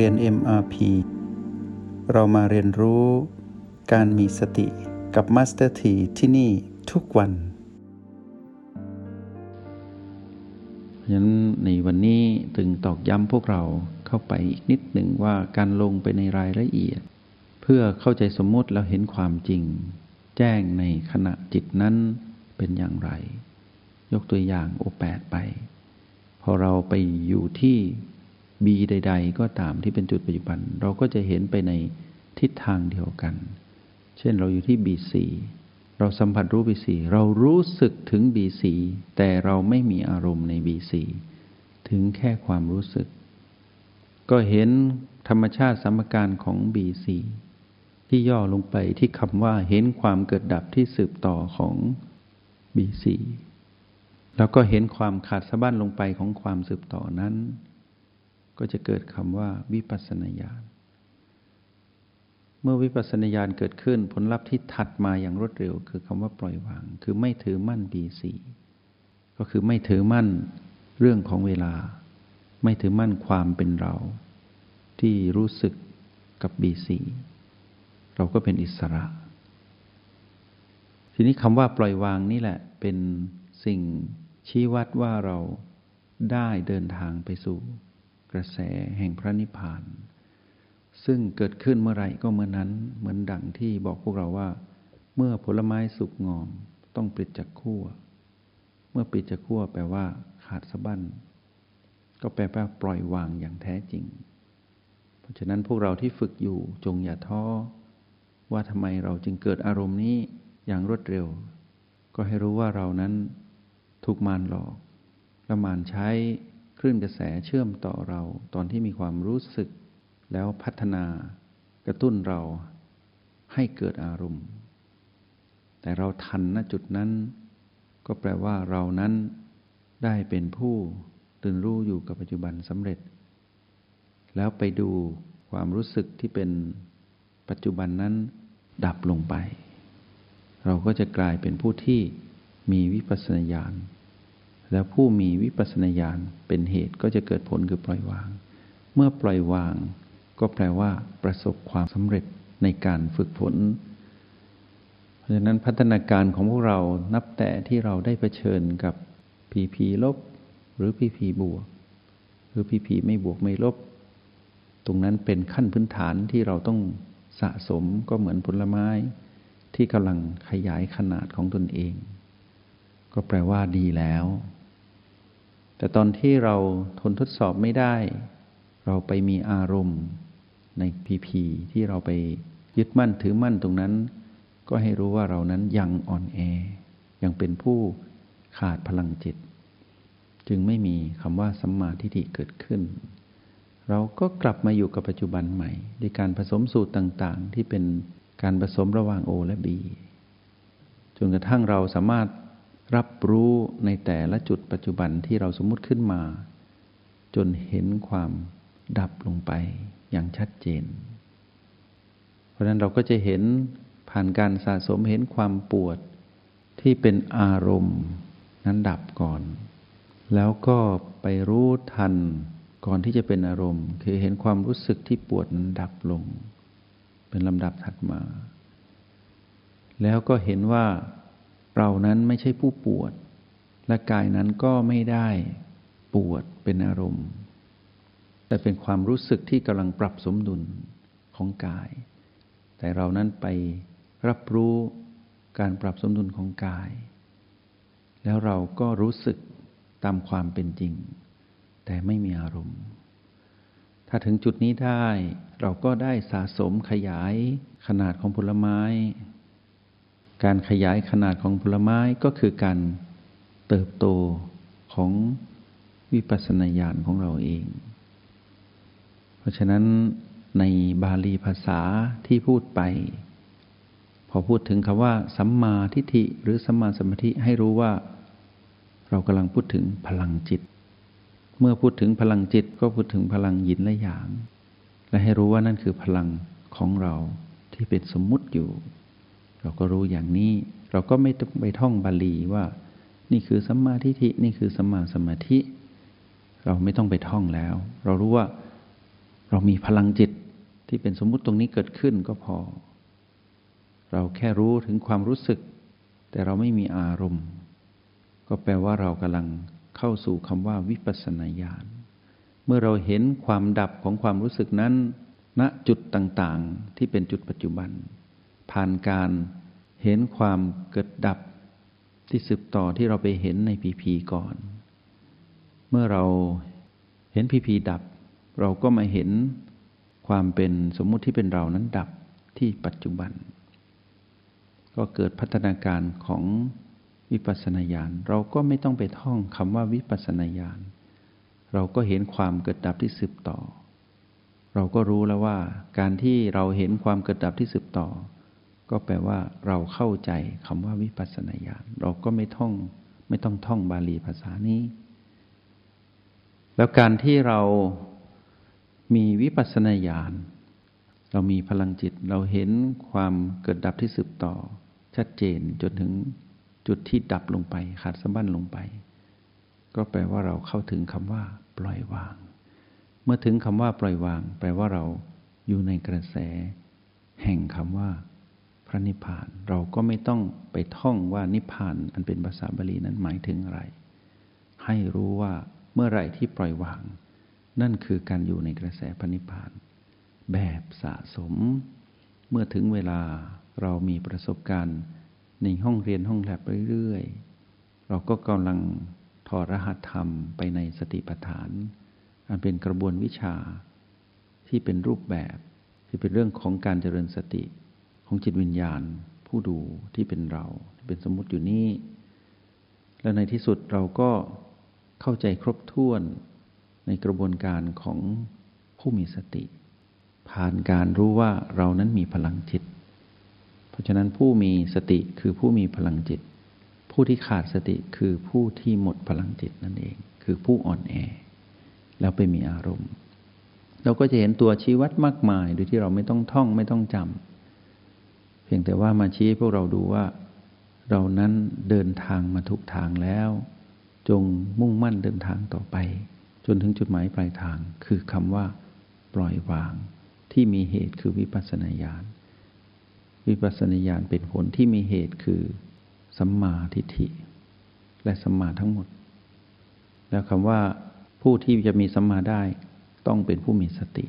เรียน MRP เรามาเรียนรู้การมีสติกับ Master T ที่นี่ทุกวันเพราะฉะนั้นในวันนี้ถึงตอกย้ำพวกเราเข้าไปอีกนิดหนึ่งว่าการลงไปในรายละเอียดเพื่อเข้าใจสมมติแล้วเห็นความจริงแจ้งในขณะจิตนั้นเป็นอย่างไรยกตัวอย่างโอแปดไปพอเราไปอยู่ที่ B ใดๆก็ตามที่เป็นจุดปัจจุบันเราก็จะเห็นไปในทิศทางเดียวกันเช่นเราอยู่ที่ B4 เราสัมผัสรู้ B4 เรารู้สึกถึง B4 แต่เราไม่มีอารมณ์ใน B4 ถึงแค่ความรู้สึกก็เห็นธรรมชาติสมการของ B4 ที่ย่อลงไปที่คำว่าเห็นความเกิดดับที่สืบต่อของ B4 แล้วก็เห็นความขาดสะบั้นลงไปของความสืบต่อนั้นก็จะเกิดคำว่าวิปัสสนาญาณเมื่อวิปัสสนาญาณเกิดขึ้นผลลัพธ์ที่ถัดมาอย่างรวดเร็วคือคำว่าปล่อยวางคือไม่ถือมั่น B4 ก็คือไม่ถือมั่นเรื่องของเวลาไม่ถือมั่นความเป็นเราที่รู้สึกกับ B4 เราก็เป็นอิสระทีนี้คำว่าปล่อยวางนี่แหละเป็นสิ่งชี้วัดว่าเราได้เดินทางไปสู่กระแสแห่งพระนิพพานซึ่งเกิดขึ้นเมื่อไรก็เมื่อนั้นเหมือนดังที่บอกพวกเราว่าเมื่อผลไม้สุกงอมต้องปลิดจากขั้วเมื่อปลิดจากขั้วแปลว่าขาดสะบั้นก็แปลว่าปล่อยวางอย่างแท้จริงเพราะฉะนั้นพวกเราที่ฝึกอยู่จงอย่าท้อว่าทำไมเราจึงเกิดอารมณ์นี้อย่างรวดเร็วก็ให้รู้ว่าเรานั้นถูกมารหลอกและมารใช้คลื่นกระแสเชื่อมต่อเราตอนที่มีความรู้สึกแล้วพัฒนากระตุ้นเราให้เกิดอารมณ์แต่เราทันณจุดนั้นก็แปลว่าเรานั้นได้เป็นผู้ตื่นรู้อยู่กับปัจจุบันสำเร็จแล้วไปดูความรู้สึกที่เป็นปัจจุบันนั้นดับลงไปเราก็จะกลายเป็นผู้ที่มีวิปัสสนาญาณแล้วผู้มีวิปัสสนาญาณเป็นเหตุก็จะเกิดผลคือปล่อยวางเมื่อปล่อยวางก็แปลว่าประสบความสำเร็จในการฝึกฝนเพราะฉะนั้นพัฒนาการของพวกเรานับแต่ที่เราได้เผชิญกับ PP ลบหรือ PP บวกหรือ PP ไม่บวกไม่ลบตรงนั้นเป็นขั้นพื้นฐานที่เราต้องสะสมก็เหมือนผลไม้ที่กำลังขยายขนาดของตนเองก็แปลว่าดีแล้วแต่ตอนที่เราทนทดสอบไม่ได้เราไปมีอารมณ์ใน PP ที่เราไปยึดมั่นถือมั่นตรงนั้นก็ให้รู้ว่าเรานั้นยังอ่อนแอยังเป็นผู้ขาดพลังจิตจึงไม่มีคำว่าสัมมาทิฏฐิเกิดขึ้นเราก็กลับมาอยู่กับปัจจุบันใหม่ด้วยการผสมสูตรต่างๆที่เป็นการผสมระหว่าง O และ B จนกระทั่งเราสามารถรับรู้ในแต่ละจุดปัจจุบันที่เราสมมุติขึ้นมาจนเห็นความดับลงไปอย่างชัดเจนเพราะฉะนั้นเราก็จะเห็นผ่านการสะสมเห็นความปวดที่เป็นอารมณ์นั้นดับก่อนแล้วก็ไปรู้ทันก่อนที่จะเป็นอารมณ์คือเห็นความรู้สึกที่ปวดนั้นดับลงเป็นลำดับถัดมาแล้วก็เห็นว่าเรานั้นไม่ใช่ผู้ปวดและกายนั้นก็ไม่ได้ปวดเป็นอารมณ์แต่เป็นความรู้สึกที่กำลังปรับสมดุลของกายแต่เรานั้นไปรับรู้การปรับสมดุลของกายแล้วเราก็รู้สึกตามความเป็นจริงแต่ไม่มีอารมณ์ถ้าถึงจุดนี้ได้เราก็ได้สะสมขยายขนาดของผลไม้การขยายขนาดของผลไม้ก็คือการเติบโตของวิปัสสนาญาณของเราเองเพราะฉะนั้นในบาลีภาษาที่พูดไปพอพูดถึงคำว่าสัมมาทิฏฐิหรือสัมมาสัมปชัญญะให้รู้ว่าเรากำลังพูดถึงพลังจิตเมื่อพูดถึงพลังจิตก็พูดถึงพลังหยินและหยางและให้รู้ว่านั่นคือพลังของเราที่เป็นสมมุติอยู่เราก็รู้อย่างนี้เราก็ไม่ไปท่องบาลีว่านี่คือสัมมาทิฏฐินี่คือสัมมาสมาธิเราไม่ต้องไปท่องแล้วเรารู้ว่า เรามีพลังจิตที่เป็นสมมุติตรงนี้เกิดขึ้นก็พอเราแค่รู้ถึงความรู้สึกแต่เราไม่มีอารมณ์ก็แปลว่าเรากำลังเข้าสู่คำว่าวิปัสสนาญาณเมื่อเราเห็นความดับของความรู้สึกนั้นณจุดต่างๆที่เป็นจุดปัจจุบันผ่านการเห็นความเกิดดับที่สืบต่อที่เราไปเห็นในพีพีก่อนเมื่อเราเห็นพีพีดับเราก็มาเห็นความเป็นสมมุติที่เป็นเรานั้นดับที่ปัจจุบันก็เกิดพัฒนาการของวิปัสสนาญาณเราก็ไม่ต้องไปท่องคำว่าวิปัสสนาญาณเราก็เห็นความเกิดดับที่สืบต่อเราก็รู้แล้วว่าการที่เราเห็นความเกิดดับที่สืบต่อก็แปลว่าเราเข้าใจคำว่าวิปัสสนาญาณเราก็ไม่ต้องท่องบาลีภาษานี้แล้วการที่เรามีวิปัสสนาญาณเรามีพลังจิตเราเห็นความเกิดดับที่สืบต่อชัดเจนจนถึงจุดที่ดับลงไปขาดสะบั้นลงไปก็แปลว่าเราเข้าถึงคำว่าปล่อยวางเมื่อถึงคำว่าปล่อยวางแปลว่าเราอยู่ในกระแสแห่งคำว่าพระนิพพานเราก็ไม่ต้องไปท่องว่านิพพานอันเป็นภาษาบาลีนั้นหมายถึงอะไรให้รู้ว่าเมื่อไหร่ที่ปล่อยวางนั่นคือการอยู่ในกระแสพระนิพพานแบบสะสมเมื่อถึงเวลาเรามีประสบการณ์ในห้องเรียนห้องแลบเรื่อยๆเราก็กำลังถอดรหัสธรรมไปในสติปัฏฐานอันเป็นกระบวนวิชาที่เป็นรูปแบบที่เป็นเรื่องของการเจริญสติของจิตวิญญาณผู้ดูที่เป็นเราที่เป็นสมมุติอยู่นี้และในที่สุดเราก็เข้าใจครบถ้วนในกระบวนการของผู้มีสติผ่านการรู้ว่าเรานั้นมีพลังจิตเพราะฉะนั้นผู้มีสติคือผู้มีพลังจิตผู้ที่ขาดสติคือผู้ที่หมดพลังจิตนั่นเองคือผู้อ่อนแอแล้วไปมีอารมณ์เราก็จะเห็นตัวชี้วัดมากมายโดยที่เราไม่ต้องท่องไม่ต้องจำเพียงแต่ว่ามาชี้พวกเราดูว่าเรานั้นเดินทางมาถูกทางแล้วจงมุ่งมั่นเดินทางต่อไปจนถึงจุดหมายปลายทางคือคำว่าปล่อยวางที่มีเหตุคือวิปัสสนาญาณวิปัสสนาญาณเป็นผลที่มีเหตุคือสัมมาทิฏฐิและสัมมาทั้งหมดแล้วคำว่าผู้ที่จะมีสัมมาได้ต้องเป็นผู้มีสติ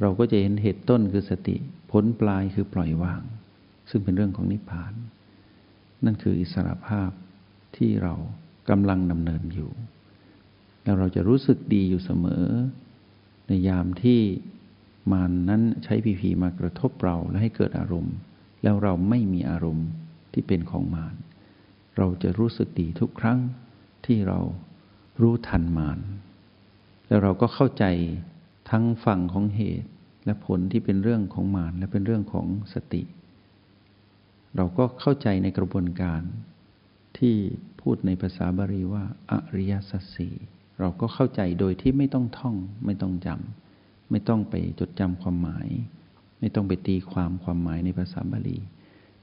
เราก็จะเห็นเหตุต้นคือสติผลปลายคือปล่อยวางซึ่งเป็นเรื่องของนิพพานนั่นคืออิสรภาพที่เรากำลังดำเนินอยู่แล้วเราจะรู้สึกดีอยู่เสมอในยามที่มันนั้นใช้ผีมากระทบเราและให้เกิดอารมณ์แล้วเราไม่มีอารมณ์ที่เป็นของมารเราจะรู้สึกดีทุกครั้งที่เรารู้ทันมารแล้วเราก็เข้าใจทั้งฝั่งของเหตุและผลที่เป็นเรื่องของมารและเป็นเรื่องของสติเราก็เข้าใจในกระบวนการที่พูดในภาษาบาลีว่าอริยสัจสี่เราก็เข้าใจโดยที่ไม่ต้องท่องไม่ต้องจำไม่ต้องไปจดจำความหมายไม่ต้องไปตีความหมายในภาษาบาลี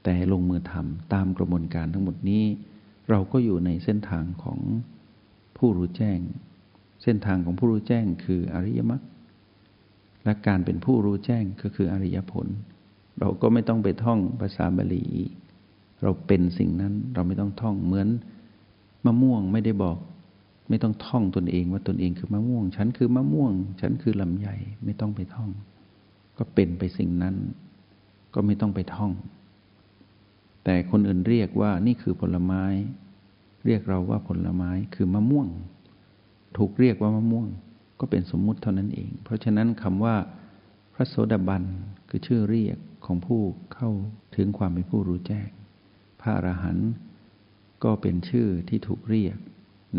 แต่ลงมือทำตามกระบวนการทั้งหมดนี้เราก็อยู่ในเส้นทางของผู้รู้แจ้งเส้นทางของผู้รู้แจ้งคืออริยมรรคและการเป็นผู้รู้แจ้งก็คืออริยผลเราก็ไม่ต้องไปท่องภาษาบาลีเราเป็นสิ่งนั้นเราไม่ต้องท่องเหมือนมะม่วงไม่ได้บอกไม่ต้องท่องตนเองว่าตนเองคือมะม่วงฉันคือมะม่วงฉันคือลำไยไม่ต้องไปท่องก็เป็นไปสิ่งนั้นก็ไม่ต้องไปท่องแต่คนอื่นเรียกว่านี่คือผลไม้เรียกเราว่าผลไม้คือมะม่วงถูกเรียกว่ามะม่วงก็เป็นสมมุติเท่านั้นเองเพราะฉะนั้นคำว่าพระโสดาบันคือชื่อเรียกของผู้เข้าถึงความเป็นผู้รู้แจ้งพระอรหันต์ก็เป็นชื่อที่ถูกเรียก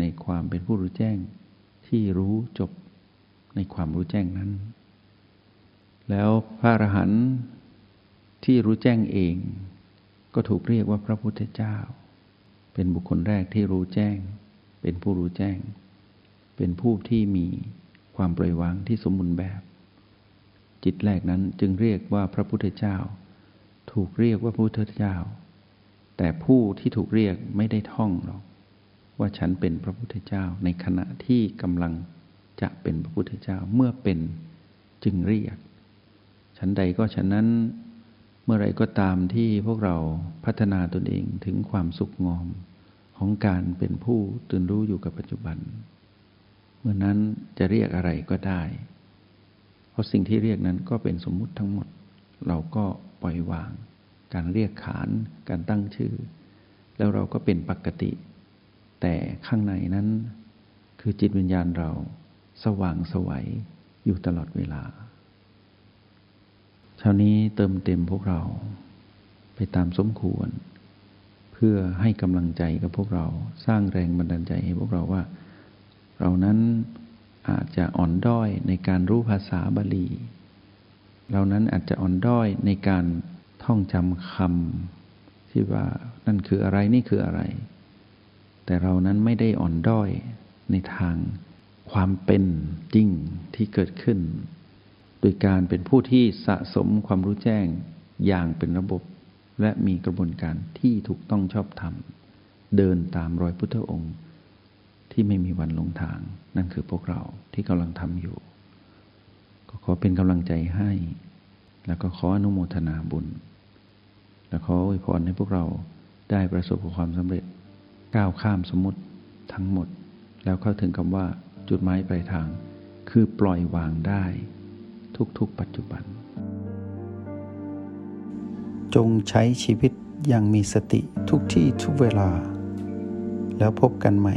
ในความเป็นผู้รู้แจ้งที่รู้จบในความรู้แจ้งนั้นแล้วพระอรหันต์ที่รู้แจ้งเองก็ถูกเรียกว่าพระพุทธเจ้าเป็นบุคคลแรกที่รู้แจ้งเป็นผู้รู้แจ้งเป็นผู้ที่มีความปล่อยวางที่สมบูรณ์แบบจิตแรกนั้นจึงเรียกว่าพระพุทธเจ้าถูกเรียกว่าพระพุทธเจ้าแต่ผู้ที่ถูกเรียกไม่ได้ท่องหรอกว่าฉันเป็นพระพุทธเจ้าในขณะที่กำลังจะเป็นพระพุทธเจ้าเมื่อเป็น จึงเรียกฉันใดก็ฉันนั้นเมื่อไรก็ตามที่พวกเราพัฒนาตนเองถึงความสุขงอมของการเป็นผู้ตื่นรู้อยู่กับปัจจุบันเมื่อนั้นจะเรียกอะไรก็ได้เพราะสิ่งที่เรียกนั้นก็เป็นสมมุติทั้งหมดเราก็ปล่อยวางการเรียกขานการตั้งชื่อแล้วเราก็เป็นปกติแต่ข้างในนั้นคือจิตวิญญาณเราสว่างไสวอยู่ตลอดเวลาเช้านี้เติมเต็มพวกเราไปตามสมควรเพื่อให้กำลังใจกับพวกเราสร้างแรงบันดาลใจให้พวกเราว่าเรานั้นอาจจะอ่อนด้อยในการรู้ภาษาบาลีเรานั้นอาจจะอ่อนด้อยในการท่องจำคำที่ว่านั่นคืออะไรนี่คืออะไรแต่เรานั้นไม่ได้อ่อนด้อยในทางความเป็นจริงที่เกิดขึ้นโดยการเป็นผู้ที่สะสมความรู้แจ้งอย่างเป็นระบบและมีกระบวนการที่ถูกต้องชอบธรรมเดินตามรอยพุทธองค์ที่ไม่มีวันหลงทางนั่นคือพวกเราที่กำลังทำอยู่ก็ขอเป็นกำลังใจให้แล้วก็ขออนุโมทนาบุญและขออวยพรให้พวกเราได้ประสบความสำเร็จก้าวข้ามสมมติทั้งหมดแล้วเข้าถึงคำว่าจุดหมายปลายทางคือปล่อยวางได้ทุกๆปัจจุบันจงใช้ชีวิตอย่างมีสติทุกที่ทุกเวลาแล้วพบกันใหม่